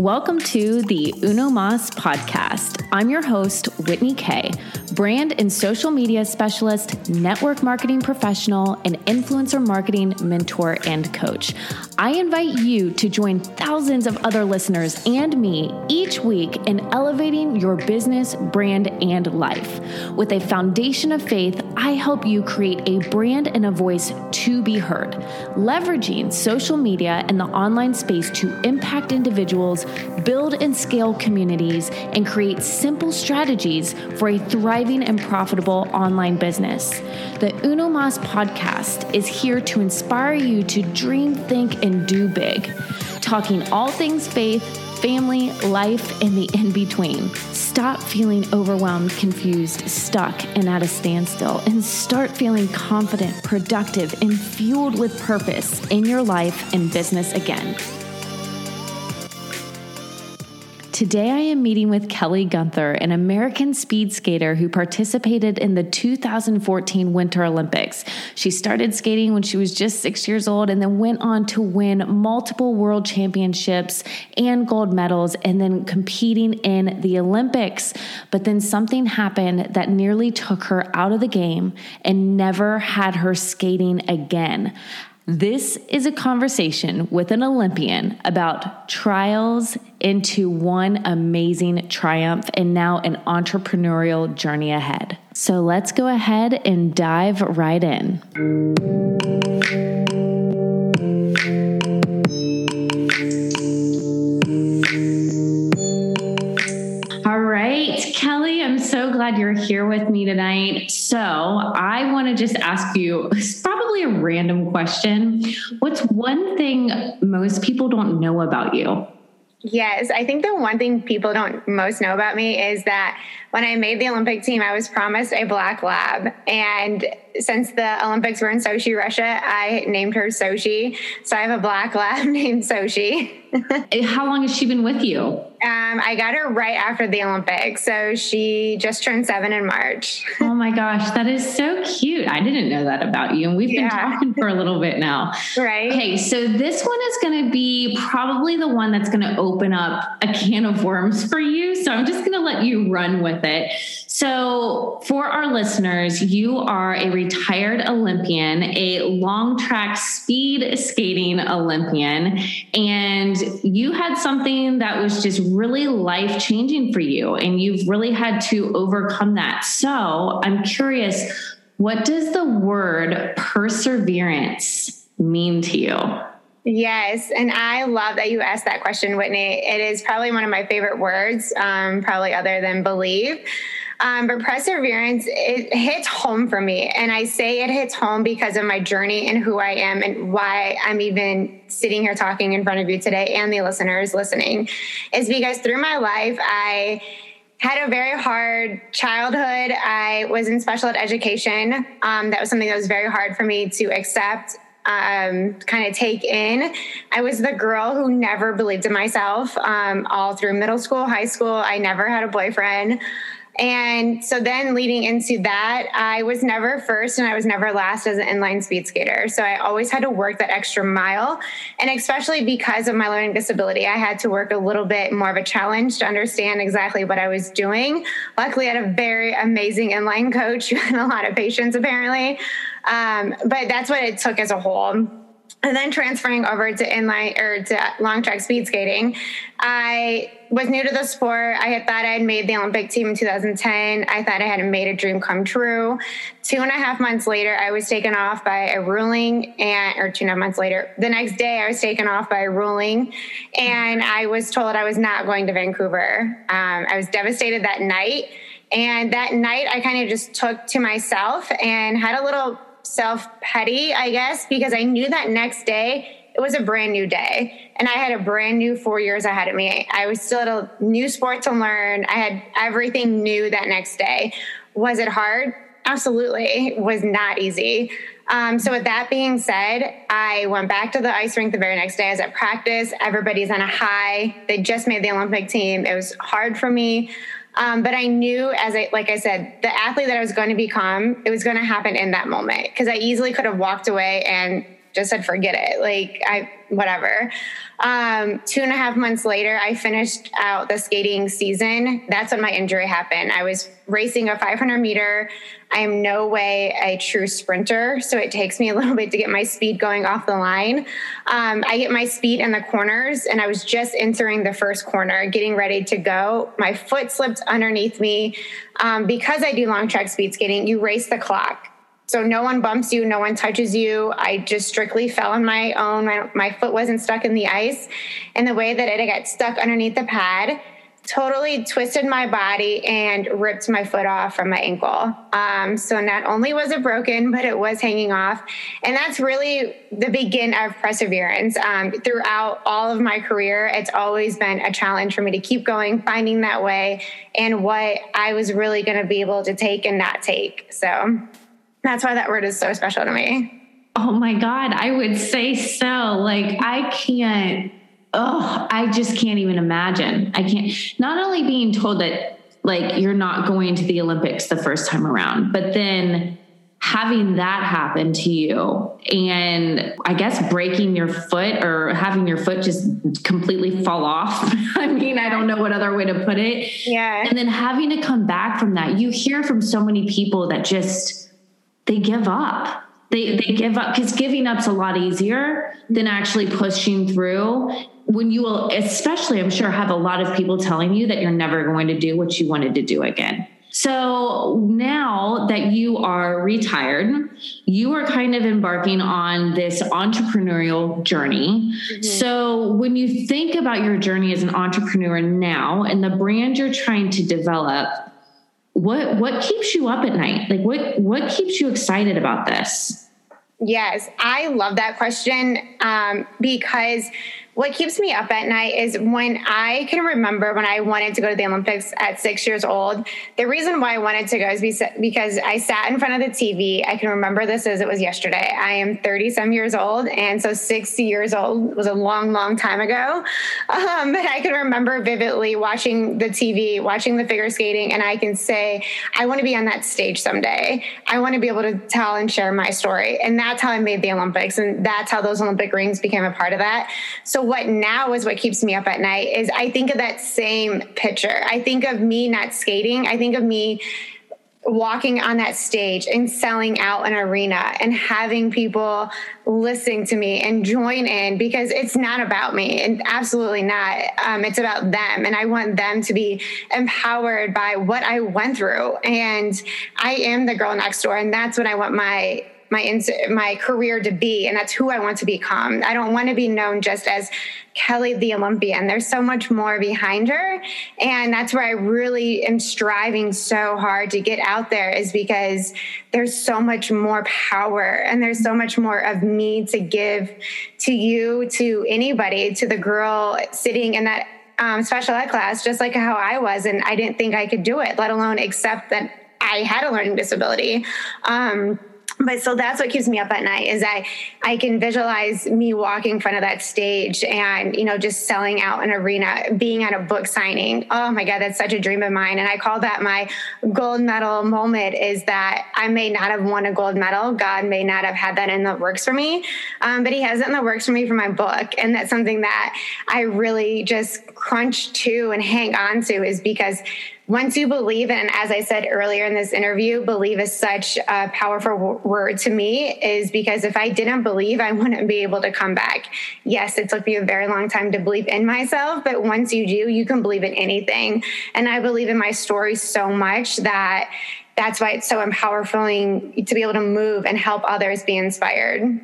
Welcome to the Uno Mas Podcast. I'm your host, Whitney Kay, brand and social media specialist, network marketing professional, and influencer marketing mentor and coach. I invite you to join thousands of other listeners and me each week in elevating your business, brand, and life. With a foundation of faith, I help you create a brand and a voice to be heard, leveraging social media and the online space to impact individuals, build and scale communities, and create simple strategies for a thriving and profitable online business. The Uno Mas Podcast is here to inspire you to dream, think, and do big, talking all things faith, family, life, and the in-between. Stop feeling overwhelmed, confused, stuck, and at a standstill, and start feeling confident, productive, and fueled with purpose in your life and business again. Today I am meeting with Kelly Gunther, an American speed skater who participated in the 2014 Winter Olympics. She started skating when she was just 6 years old and then went on to win multiple world championships and gold medals and then competing in the Olympics. But then something happened that nearly took her out of the game and never had her skating again. This is a conversation with an Olympian about trials into one amazing triumph and now an entrepreneurial journey ahead. So let's go ahead and dive right in. All right, Kelly, I'm so glad you're here with me tonight. So I want to just ask you, a random question. What's one thing most people don't know about you? Yes, I think the one thing people don't most know about me is that when I made the Olympic team, I was promised a black lab. And since the Olympics were in Sochi, Russia, I named her Sochi. So I have a black lab named Sochi. How long has she been with you? I got her right after the Olympics. So she just turned 7 in March. Oh my gosh, that is so cute. I didn't know that about you. And we've been talking for a little bit now. Right. Okay, so this one is going to be probably the one that's going to open up a can of worms for you. So I'm just going to let you run with it. So for our listeners, you are a retired Olympian, a long track speed skating Olympian, and you had something that was just really life changing for you, and you've really had to overcome that. So I'm curious, what does the word perseverance mean to you? Yes. And I love that you asked that question, Whitney. It is probably one of my favorite words, probably other than believe. But perseverance, it hits home for me. And I say it hits home because of my journey and who I am and why I'm even sitting here talking in front of you today and the listeners listening, is because through my life, I had a very hard childhood. I was in special ed education. That was something that was very hard for me to accept, kind of take in. I was the girl who never believed in myself all through middle school, high school. I never had a boyfriend. And so then leading into that, I was never first and I was never last as an inline speed skater. So I always had to work that extra mile. And especially because of my learning disability, I had to work a little bit more of a challenge to understand exactly what I was doing. Luckily, I had a very amazing inline coach and a lot of patience apparently. But that's what it took as a whole. And then transferring over to inline or to long track speed skating, I was new to the sport. I had thought I had made the Olympic team in 2010. I thought I had made a dream come true. 2.5 months later, I was taken off by a ruling, or 2.5 months later, the next day I was taken off by a ruling, and I was told I was not going to Vancouver. I was devastated that night, and that night I kind of just took to myself and had a little self-pity, I guess, because I knew that next day it was a brand new day and I had a brand new 4 years ahead of me. I was still at a new sport to learn. I had everything new that next day. Was it hard? Absolutely. It was not easy. So with that being said, I went back to the ice rink the very next day. I was at practice. Everybody's on a high. They just made the Olympic team. It was hard for me. But I knew, like I said, the athlete that I was going to become, it was going to happen in that moment, because I easily could have walked away and just said, forget it. Like whatever. 2.5 months later, I finished out the skating season. That's when my injury happened. I was racing a 500 meter. I am no way a true sprinter. So it takes me a little bit to get my speed going off the line. I get my speed in the corners, and I was just entering the first corner, getting ready to go. My foot slipped underneath me. Because I do long track speed skating, you race the clock. So no one bumps you, no one touches you. I just strictly fell on my own. My foot wasn't stuck in the ice. And the way that it got stuck underneath the pad totally twisted my body and ripped my foot off from my ankle. So not only was it broken, but it was hanging off. And that's really the beginning of perseverance. Throughout all of my career, it's always been a challenge for me to keep going, finding that way and what I was really going to be able to take and not take. So that's why that word is so special to me. Oh my God, I would say so. Like I just can't even imagine. I can't, not only being told that like you're not going to the Olympics the first time around, but then having that happen to you and I guess breaking your foot or having your foot just completely fall off. I mean, I don't know what other way to put it. Yeah. And then having to come back from that, you hear from so many people that just, they give up. They give up because giving up's a lot easier than actually pushing through when you will, especially I'm sure have a lot of people telling you that you're never going to do what you wanted to do again. So now that you are retired, you are kind of embarking on this entrepreneurial journey. Mm-hmm. So when you think about your journey as an entrepreneur now and the brand you're trying to develop, what keeps you up at night? Like what keeps you excited about this? Yes. I love that question. Because what keeps me up at night is when I can remember when I wanted to go to the Olympics at 6 years old. The reason why I wanted to go is because I sat in front of the TV. I can remember this as it was yesterday. I am 30 some years old. And so 60 years old was a long, long time ago. But I can remember vividly watching the TV, watching the figure skating. And I can say, I want to be on that stage someday. I want to be able to tell and share my story. And that's how I made the Olympics. And that's how those Olympic rings became a part of that. So what now is what keeps me up at night is I think of that same picture. I think of me not skating. I think of me walking on that stage and selling out an arena and having people listen to me and join in, because it's not about me and absolutely not. It's about them. And I want them to be empowered by what I went through. And I am the girl next door. And that's what I want my career to be. And that's who I want to become. I don't want to be known just as Kelly the Olympian. There's so much more behind her. And that's where I really am striving so hard to get out there, is because there's so much more power and there's so much more of me to give to you, to anybody, to the girl sitting in that special ed class, just like how I was. And I didn't think I could do it, let alone accept that I had a learning disability. But so that's what keeps me up at night, is I can visualize me walking in front of that stage and, just selling out an arena, being at a book signing. Oh my God, that's such a dream of mine. And I call that my gold medal moment, is that I may not have won a gold medal. God may not have had that in the works for me, but he has it in the works for me for my book. And that's something that I really just crunch to and hang on to, is because once you believe, and as I said earlier in this interview, believe is such a powerful word to me, is because if I didn't believe, I wouldn't be able to come back. Yes, it took me a very long time to believe in myself, but once you do, you can believe in anything. And I believe in my story so much that that's why it's so empowering to be able to move and help others be inspired.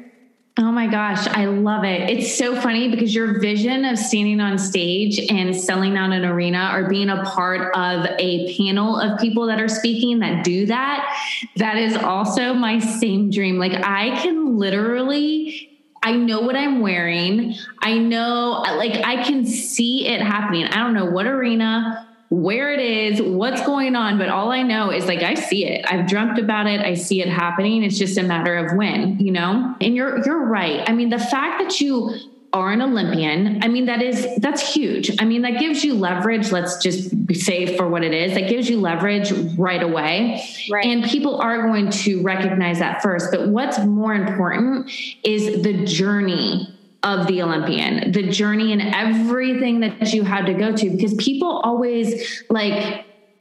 Oh my gosh, I love it. It's so funny because your vision of standing on stage and selling out an arena or being a part of a panel of people that are speaking that do that, that is also my same dream. Like I can literally, I know what I'm wearing. I know, like I can see it happening. I don't know what arena, where it is, what's going on. But all I know is like, I see it. I've dreamt about it. I see it happening. It's just a matter of when, And you're right. I mean, the fact that you are an Olympian, I mean, that's huge. I mean, that gives you leverage. Let's just say for what it is, that gives you leverage right away. Right. And people are going to recognize that first. But what's more important is the journey of the Olympian, the journey and everything that you had to go to, because people always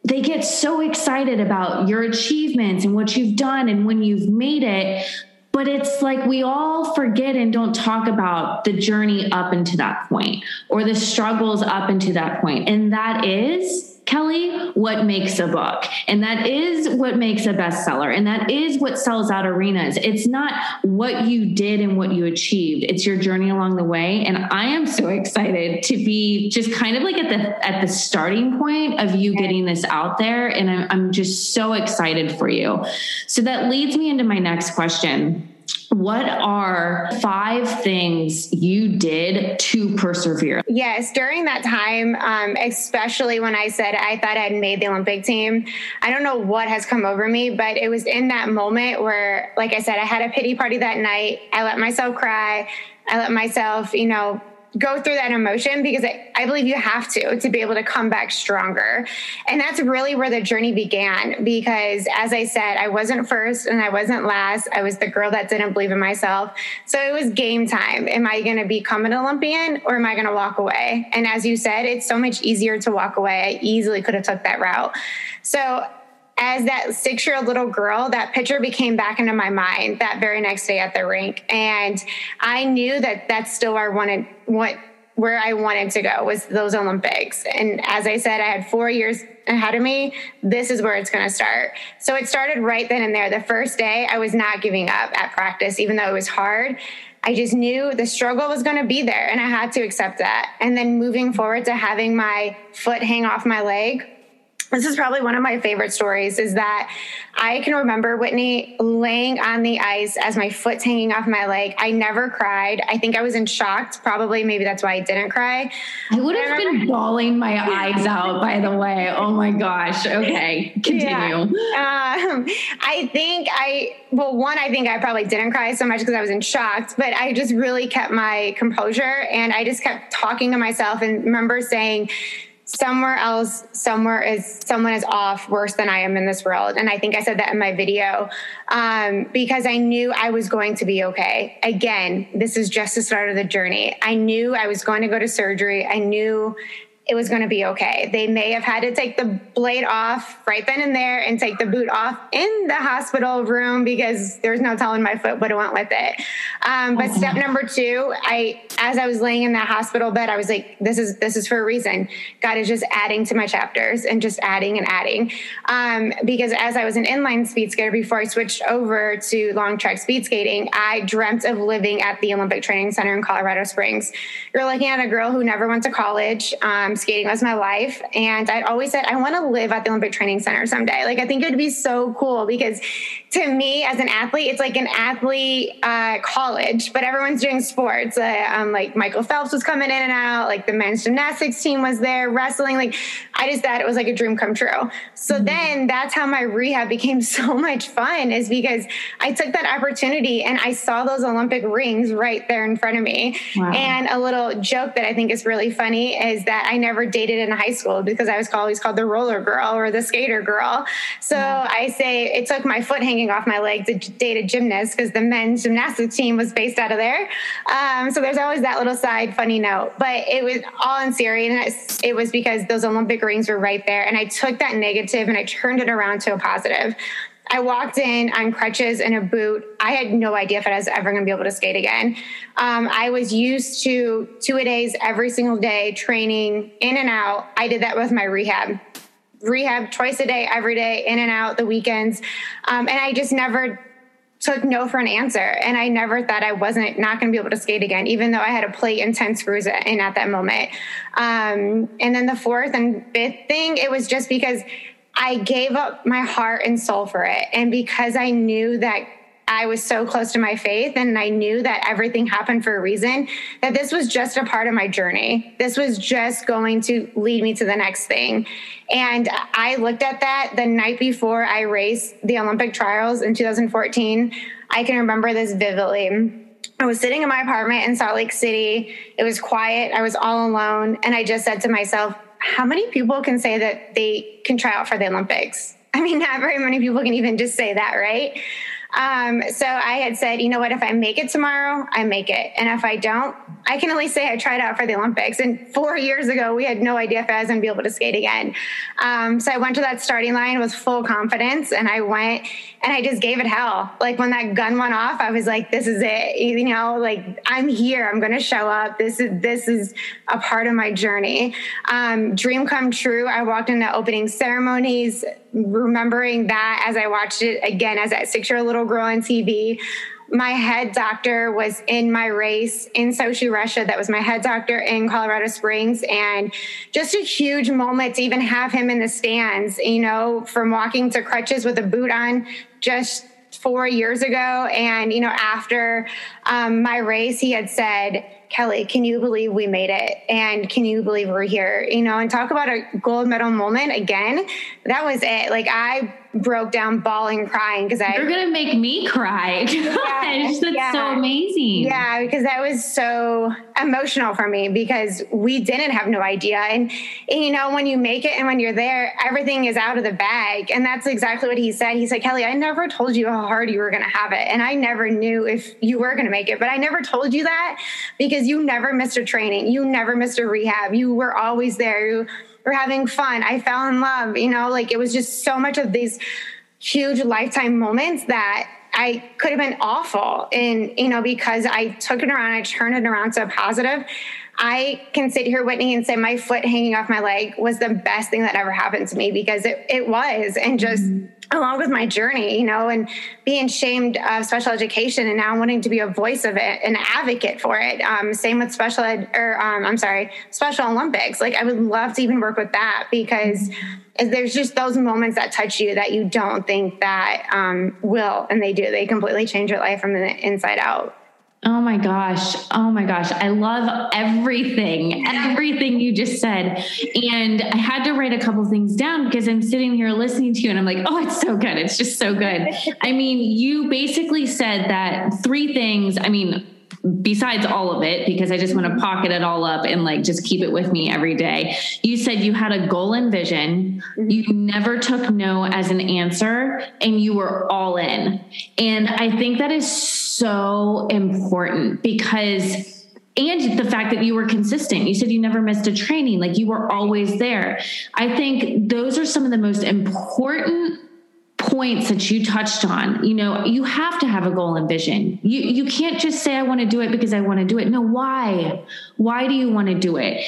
they get so excited about your achievements and what you've done and when you've made it. But it's we all forget and don't talk about the journey up into that point or the struggles up into that point. And that is, Kelly, what makes a book. And that is what makes a bestseller. And that is what sells out arenas. It's not what you did and what you achieved. It's your journey along the way. And I am so excited to be just kind of at the starting point of you getting this out there. And I'm just so excited for you. So that leads me into my next question. What are 5 things you did to persevere? Yes, during that time, especially when I said I thought I'd made the Olympic team, I don't know what has come over me, but it was in that moment where, like I said, I had a pity party that night. I let myself cry. I let myself, go through that emotion, because I believe you have to be able to come back stronger. And that's really where the journey began, because as I said, I wasn't first and I wasn't last. I was the girl that didn't believe in myself. So it was game time. Am I going to become an Olympian or am I going to walk away? And as you said, it's so much easier to walk away. I easily could have took that route. So as that 6-year-old little girl, that picture became back into my mind that very next day at the rink. And I knew that that's still where I wanted to go, was those Olympics. And as I said, I had 4 years ahead of me. This is where it's going to start. So it started right then and there. The first day, I was not giving up at practice, even though it was hard. I just knew the struggle was going to be there, and I had to accept that. And then moving forward to having my foot hang off my leg, this is probably one of my favorite stories, is that I can remember, Whitney, laying on the ice as my foot's hanging off my leg. I never cried. I think I was in shock. Probably, maybe that's why I didn't cry. I would have been bawling my eyes out, by the way. Oh my gosh. Okay. Continue. Yeah. I think I probably didn't cry so much because I was in shock, but I just really kept my composure, and I just kept talking to myself and remember saying, someone is off worse than I am in this world. And I think I said that in my video, because I knew I was going to be okay. Again, this is just the start of the journey. I knew I was going to go to surgery. I knew it was going to be okay. They may have had to take the blade off right then and there and take the boot off in the hospital room, because there's no telling my foot what it went with it. But step number 2, as I was laying in that hospital bed, I was like, this is for a reason. God is just adding to my chapters and just adding and adding. Because as I was an inline speed skater before I switched over to long track speed skating, I dreamt of living at the Olympic Training Center in Colorado Springs. You're looking at a girl who never went to college. Skating was my life. And I'd always said, I want to live at the Olympic Training Center someday. I think it would be so cool, because to me as an athlete, it's like an athlete college, but everyone's doing sports. Michael Phelps was coming in and out, the men's gymnastics team was there, wrestling. I just thought it was like a dream come true. So then that's how my rehab became so much fun, is because I took that opportunity and I saw those Olympic rings right there in front of me. Wow. And a little joke that I think is really funny is that I never dated in high school, because I was always called the roller girl or the skater girl. So I say it took my foot hanging off my leg to date a gymnast, because the men's gymnastics team was based out of there. So there's always that little side funny note, but it was all in seriousness. It was because those Olympic rings were right there. And I took that negative and I turned it around to a positive. I walked in on crutches and a boot. I had no idea if I was ever going to be able to skate again. I was used to 2 a days every single day, training in and out. I did that with my rehab twice a day, every day, in and out, the weekends. And I just never took no for an answer. And I never thought I wasn't not going to be able to skate again, even though I had to play intense screws in at that moment. And then the 4th and 5th thing, it was just because I gave up my heart and soul for it. And because I knew that I was so close to my faith, and I knew that everything happened for a reason, that this was just a part of my journey. This was just going to lead me to the next thing. And I looked at that the night before I raced the Olympic trials in 2014. I can remember this vividly. I was sitting in my apartment in Salt Lake City. It was quiet. I was all alone. And I just said to myself, how many people can say that they can try out for the Olympics? I mean, not very many people can even just say that, right? So I had said, you know what, if I make it tomorrow, I make it. And if I don't, I can at least say I tried out for the Olympics. And 4 years ago, we had no idea if I was going to be able to skate again. So I went to that starting line with full confidence, and I went and I just gave it hell. Like when that gun went off, I was like, this is it, you know, like I'm here, I'm going to show up. This is a part of my journey. Dream come true. I walked into opening ceremonies, remembering that as I watched it again, as that 6-year little girl on TV. My head doctor was in my race in Sochi, Russia. That was my head doctor in Colorado Springs. And just a huge moment to even have him in the stands, you know, from walking to crutches with a boot on just 4 years ago. And, you know, after my race, he had said, Kelly, can you believe we made it? And can you believe we're here? You know, and talk about a gold medal moment again. That was it. Like I broke down bawling, crying because I... You're going to make me cry. Gosh, yeah, that's so amazing. Yeah, because that was so emotional for me because we didn't have no idea. And you know, when you make it and when you're there, everything is out of the bag. And that's exactly what he said. He said, Kelly, I never told you how hard you were going to have it. And I never knew if you were going to make it, but I never told you that because you never missed a training. You never missed a rehab. You were always there. You were having fun. I fell in love, you know, like it was just so much of these huge lifetime moments that I could have been awful. And, you know, because I took it around, I turned it around so positive. I can sit here, Whitney, and say my foot hanging off my leg was the best thing that ever happened to me because it was. And just along with my journey, you know, and being shamed of special education and now wanting to be a voice of it, an advocate for it. Same with special ed, or Special Olympics. Like I would love to even work with that because there's just those moments that touch you that you don't think that will, and they do. They completely change your life from the inside out. Oh my gosh. Oh my gosh. I love everything you just said. And I had to write a couple things down because I'm sitting here listening to you and I'm like, oh, it's so good. It's just so good. I mean, you basically said that three things, I mean, besides all of it, because I just want to pocket it all up and like, just keep it with me every day. You said you had a goal and vision. You never took no as an answer and you were all in. And I think that is so important because, and the fact that you were consistent, you said you never missed a training, like you were always there. I think those are some of the most important points that you touched on. You know, you have to have a goal and vision. You can't just say, I want to do it because I want to do it. No, why? Why do you want to do it?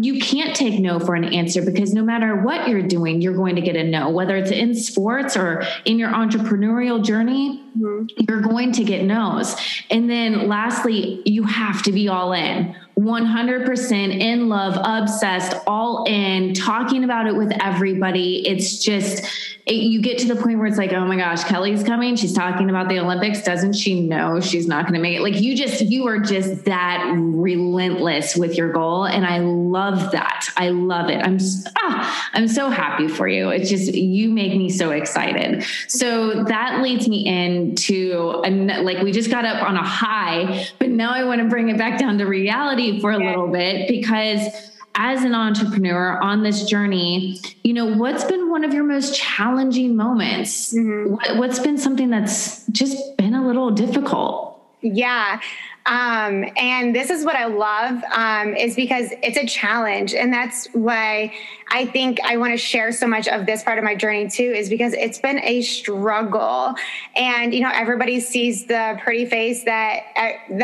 You can't take no for an answer because no matter what you're doing, you're going to get a no, whether it's in sports or in your entrepreneurial journey, you're going to get no's. And then lastly, you have to be all in. 100% in love, obsessed, all in, talking about it with everybody. It's just, you get to the point where it's like, oh my gosh, Kelly's coming. She's talking about the Olympics. Doesn't she know she's not going to make it? Like you are just that relentless with your goal. And I love that. I love it. I'm so happy for you. It's just, you make me so excited. So that leads me into, like, we just got up on a high, but now I want to bring it back down to reality for a little bit, because as an entrepreneur on this journey, you know, what's been one of your most challenging moments? What's been something that's just been a little difficult? Yeah. And this is what I love, is because it's a challenge. And that's why I think I want to share so much of this part of my journey too, is because it's been a struggle. And, you know, everybody sees the pretty face that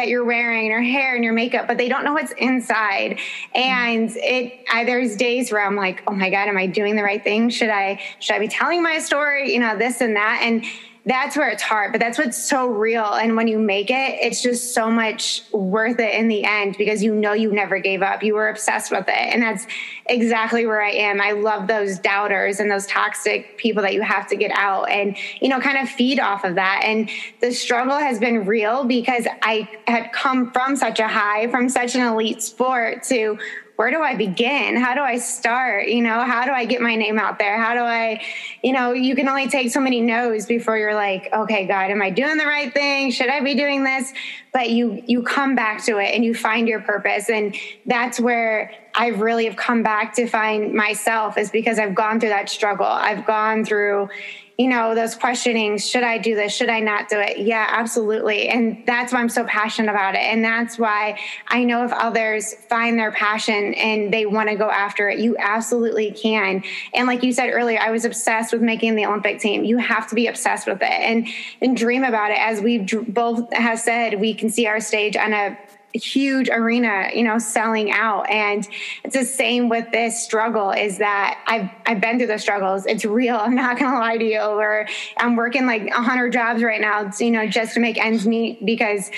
you're wearing, your hair and your makeup, but they don't know what's inside. And there's days where I'm like, oh my God, am I doing the right thing? Should I be telling my story? You know, this and that. And that's where it's hard, but that's what's so real. And when you make it, it's just so much worth it in the end because you know you never gave up. You were obsessed with it. And that's exactly where I am. I love those doubters and those toxic people that you have to get out and, you know, kind of feed off of that. And the struggle has been real because I had come from such a high, from such an elite sport to where do I begin? How do I start? You know, how do I get my name out there? How do I, you know, you can only take so many no's before you're like, okay, God, am I doing the right thing? Should I be doing this? But you come back to it and you find your purpose. And that's where I really have come back to find myself, is because I've gone through that struggle. I've gone through, you know, those questionings. Should I do this? Should I not do it? Yeah, absolutely. And that's why I'm so passionate about it. And that's why I know if others find their passion and they want to go after it, you absolutely can. And like you said earlier, I was obsessed with making the Olympic team. You have to be obsessed with it and dream about it. As we both have said, we can see our stage on a huge arena, you know, selling out. And it's the same with this struggle, is that I've been through the struggles. It's real. I'm not going to lie to you. Or I'm working like 100 jobs right now, you know, just to make ends meet, because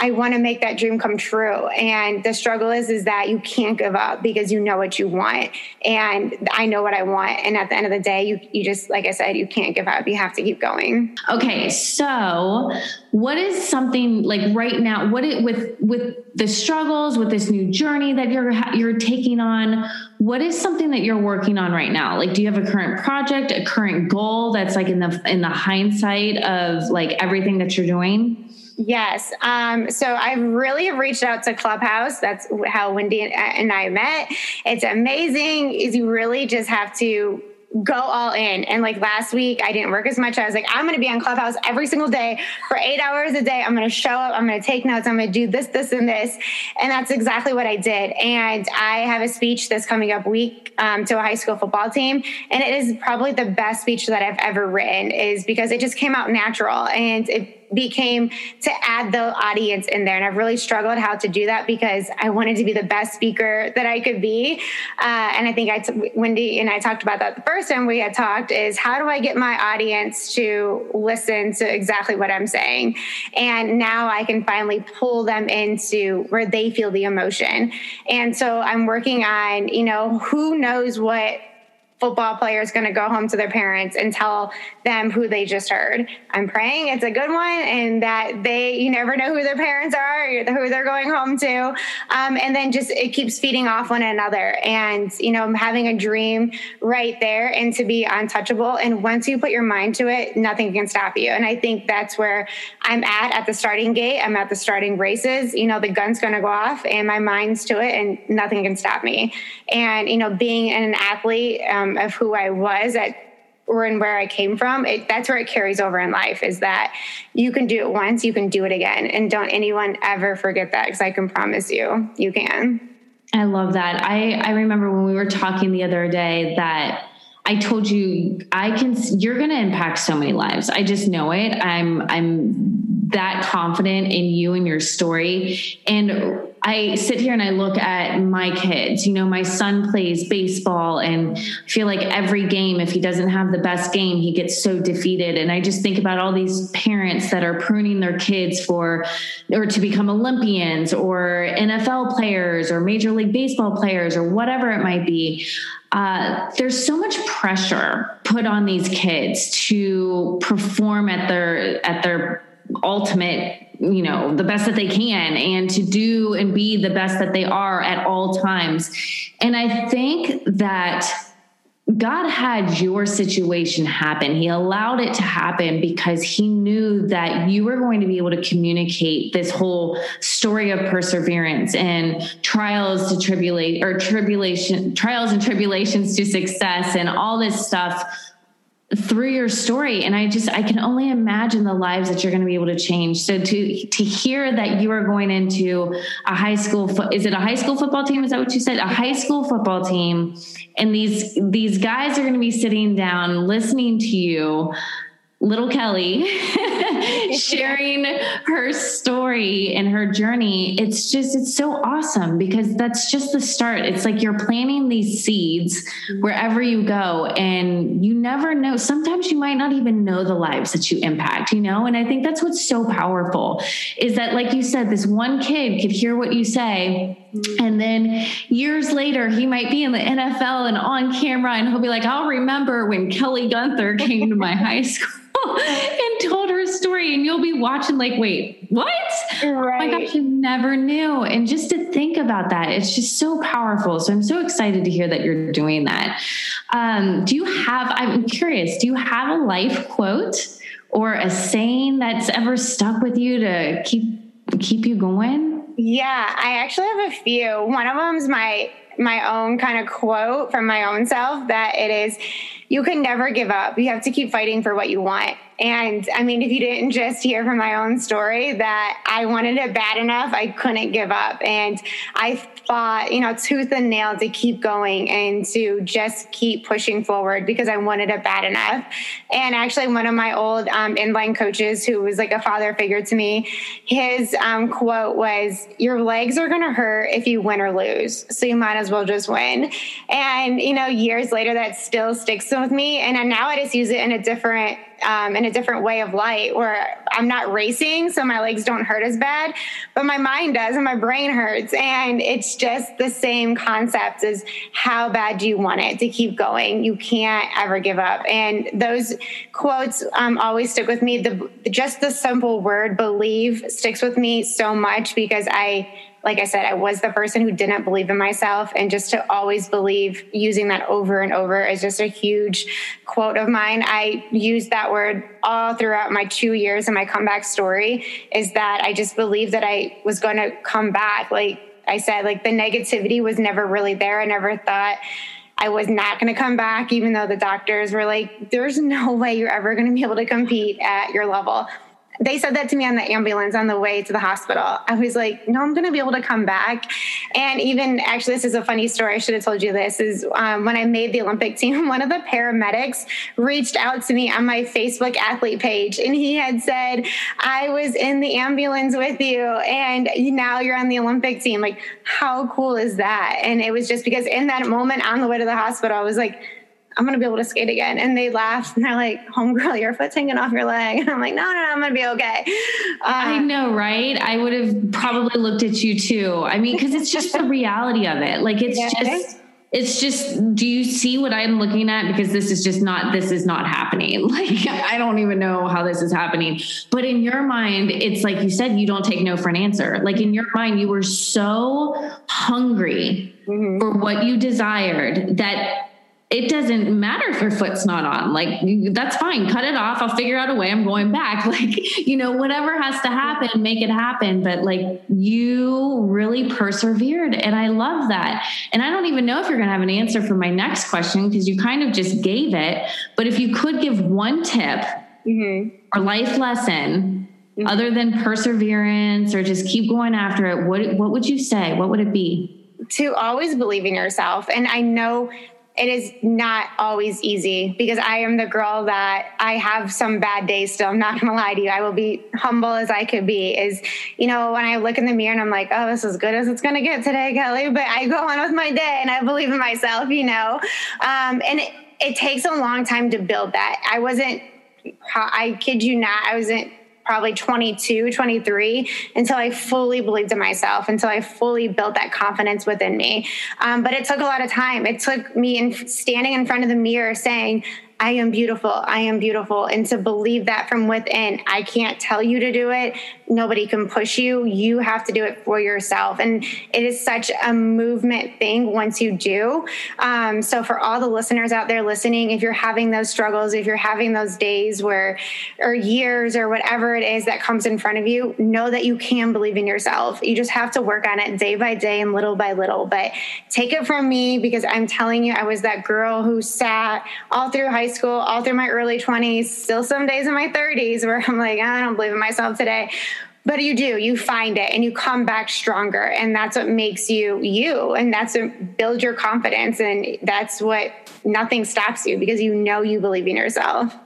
I want to make that dream come true. And the struggle is that you can't give up, because you know what you want. And I know what I want. And at the end of the day, you just, like I said, you can't give up. You have to keep going. Okay. So what is something like right now, with the struggles, with this new journey that you're taking on, what is something that you're working on right now? Like, do you have a current project, a current goal that's like in the hindsight of like everything that you're doing? Yes. So I really have reached out to Clubhouse. That's how Wendy and I met. It's amazing. Is you really just have to go all in. And like last week, I didn't work as much. I was like, I'm going to be on Clubhouse every single day for 8 hours a day. I'm going to show up. I'm going to take notes. I'm going to do this, this, and this. And that's exactly what I did. And I have a speech this coming up week to a high school football team. And it is probably the best speech that I've ever written, is because it just came out natural, and it became to add the audience in there. And I've really struggled how to do that, because I wanted to be the best speaker that I could be. And I think Wendy and I talked about that the first time we had talked, is how do I get my audience to listen to exactly what I'm saying? And now I can finally pull them into where they feel the emotion. And so I'm working on, you know, who knows what football player is going to go home to their parents and tell them who they just heard. I'm praying it's a good one, and that you never know who their parents are, or who they're going home to. And then just, it keeps feeding off one another. And, you know, I'm having a dream right there, and to be untouchable. And once you put your mind to it, nothing can stop you. And I think that's where I'm at the starting gate. I'm at the starting races, you know, the gun's going to go off and my mind's to it, and nothing can stop me. And, you know, being an athlete, of who I was and where I came from, that's where it carries over in life, is that you can do it once, you can do it again. And don't anyone ever forget that, because I can promise you, you can. I love that. I remember when we were talking the other day that I told you, you're going to impact so many lives. I just know it. I'm that confident in you and your story. And I sit here and I look at my kids. You know, my son plays baseball, and I feel like every game, if he doesn't have the best game, he gets so defeated. And I just think about all these parents that are pruning their kids or to become Olympians or NFL players or Major League Baseball players or whatever it might be. There's so much pressure put on these kids to perform at their ultimate, you know, the best that they can, and to do and be the best that they are at all times. And I think that God had your situation happen. He allowed it to happen because he knew that you were going to be able to communicate this whole story of perseverance and trials and tribulations to success and all this stuff through your story. And I can only imagine the lives that you're going to be able to change. So to hear that you are going into a high school, is it a high school football team? Is that what you said? A high school football team. And these guys are going to be sitting down, listening to you, little Kelly, sharing her story and her journey. It's so awesome, because that's just the start. It's like you're planting these seeds wherever you go, and you never know. Sometimes you might not even know the lives that you impact, you know? And I think that's what's so powerful, is that, like you said, this one kid could hear what you say, and then years later, he might be in the NFL and on camera, and he'll be like, I'll remember when Kelly Gunther came to my high school. and told her story, and you'll be watching like, wait, what? Right. Oh my gosh, I never knew. And just to think about that, it's just so powerful. So I'm so excited to hear that you're doing that. I'm curious, do you have a life quote or a saying that's ever stuck with you to keep you going? Yeah, I actually have a few. One of them is my own kind of quote from my own self, that it is, you can never give up. You have to keep fighting for what you want. And I mean, if you didn't just hear from my own story that I wanted it bad enough, I couldn't give up. And I fought, tooth and nail to keep going and to just keep pushing forward because I wanted it bad enough. And actually one of my old inline coaches, who was like a father figure to me, his quote was, your legs are going to hurt if you win or lose, so you might as well just win. And, years later, that still sticks with me. And now I just use it in a different way of life, where I'm not racing, so my legs don't hurt as bad, but my mind does and my brain hurts. And it's just the same concept as how bad do you want it to keep going? You can't ever give up. And those quotes always stick with me. Just the simple word believe sticks with me so much because like I said, I was the person who didn't believe in myself, and just to always believe, using that over and over is just a huge quote of mine. I used that word all throughout my 2 years and my comeback story, is that I just believed that I was going to come back. Like I said, like the negativity was never really there. I never thought I was not going to come back, even though the doctors were like, there's no way you're ever going to be able to compete at your level. They said that to me on the ambulance on the way to the hospital. I was like, no, I'm going to be able to come back. And even actually, this is a funny story. I should have told you this is when I made the Olympic team, one of the paramedics reached out to me on my Facebook athlete page. And he had said, I was in the ambulance with you, and now you're on the Olympic team. Like, how cool is that? And it was just because in that moment on the way to the hospital, I was like, I'm going to be able to skate again. And they laughed and they're like, homegirl, your foot's hanging off your leg. And I'm like, no, I'm going to be okay. I know, right? I would have probably looked at you too. I mean, because it's just the reality of it. Like, it's just, do you see what I'm looking at? Because this is not happening. Like, I don't even know how this is happening. But in your mind, it's like you said, you don't take no for an answer. Like in your mind, you were so hungry for what you desired that it doesn't matter if your foot's not on. Like, that's fine. Cut it off. I'll figure out a way. I'm going back. Like, whatever has to happen, make it happen. But like, you really persevered. And I love that. And I don't even know if you're going to have an answer for my next question, because you kind of just gave it. But if you could give one tip or life lesson, other than perseverance or just keep going after it, what would you say? What would it be? To always believe in yourself. And I know it is not always easy, because I am the girl that I have some bad days still. I'm not going to lie to you. I will be humble as I could be is, when I look in the mirror and I'm like, oh, this is as good as it's going to get today, Kelly. But I go on with my day and I believe in myself, and it takes a long time to build that. I kid you not, I wasn't probably 22, 23, until I fully believed in myself, until I fully built that confidence within me. But it took a lot of time. It took me standing in front of the mirror saying, I am beautiful. I am beautiful. And to believe that from within. I can't tell you to do it. Nobody can push you. You have to do it for yourself. And it is such a movement thing once you do. So for all the listeners out there listening, if you're having those struggles, if you're having those days or years or whatever it is that comes in front of you, know that you can believe in yourself. You just have to work on it day by day and little by little. But take it from me, because I'm telling you, I was that girl who sat all through high school, all through my early 20s, still some days in my 30s where I'm like, I don't believe in myself today. But you do, you find it and you come back stronger. And that's what makes you, and that's what builds your confidence. And that's what nothing stops you, because you believe in yourself.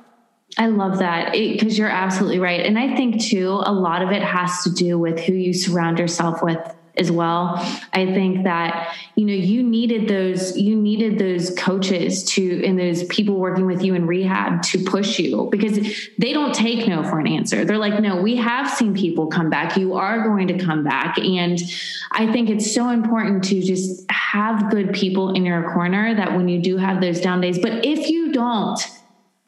I love that, because you're absolutely right. And I think too, a lot of it has to do with who you surround yourself with as well. I think that, you needed those coaches and those people working with you in rehab to push you, because they don't take no for an answer. They're like, no, we have seen people come back. You are going to come back. And I think it's so important to just have good people in your corner, that when you do have those down days, but if you don't,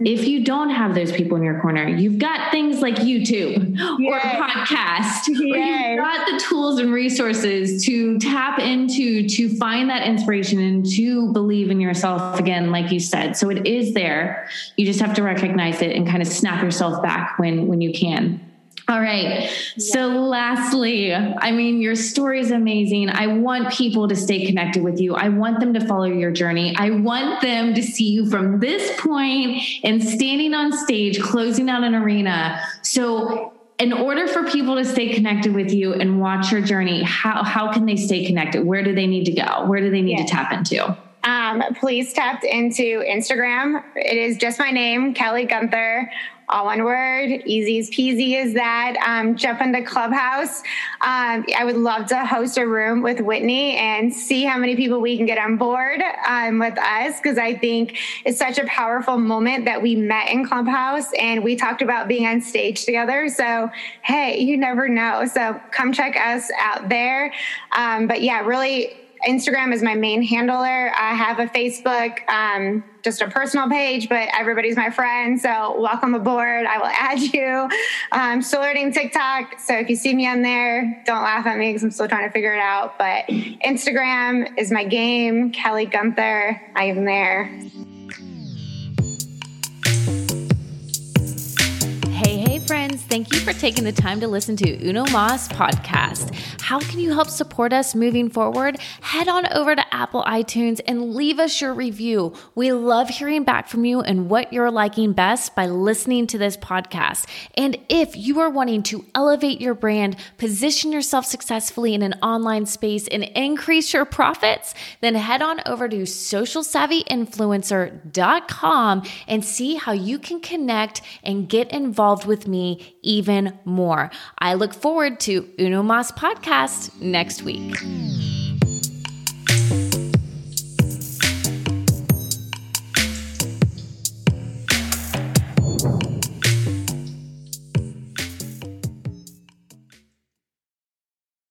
if you don't have those people in your corner, you've got things like YouTube or podcast, or you've got the tools and resources to tap into, to find that inspiration and to believe in yourself again, like you said. So it is there. You just have to recognize it and kind of snap yourself back when you can. All right. So lastly, I mean, your story is amazing. I want people to stay connected with you. I want them to follow your journey. I want them to see you from this point and standing on stage, closing out an arena. So in order for people to stay connected with you and watch your journey, how can they stay connected? Where do they need to go? Where do they need to tap into? Please tap into Instagram. It is just my name, Kelly Gunther. All one word, easy as peasy as that. Jump into Clubhouse. I would love to host a room with Whitney and see how many people we can get on board with us, because I think it's such a powerful moment that we met in Clubhouse and we talked about being on stage together. So, hey, you never know. So come check us out there. But yeah, really, Instagram is my main handler. I have a Facebook, just a personal page, but everybody's my friend. So welcome aboard. I will add you. I'm still learning TikTok. So if you see me on there, don't laugh at me because I'm still trying to figure it out. But Instagram is my game. Kelly Gunther. I am there. Hey friends, thank you for taking the time to listen to Uno Mas Podcast. How can you help support us moving forward? Head on over to Apple iTunes and leave us your review. We love hearing back from you and what you're liking best by listening to this podcast. And if you are wanting to elevate your brand, position yourself successfully in an online space, and increase your profits, then head on over to socialsavvyinfluencer.com and see how you can connect and get involved with me even more. I look forward to Uno Mas Podcast next week.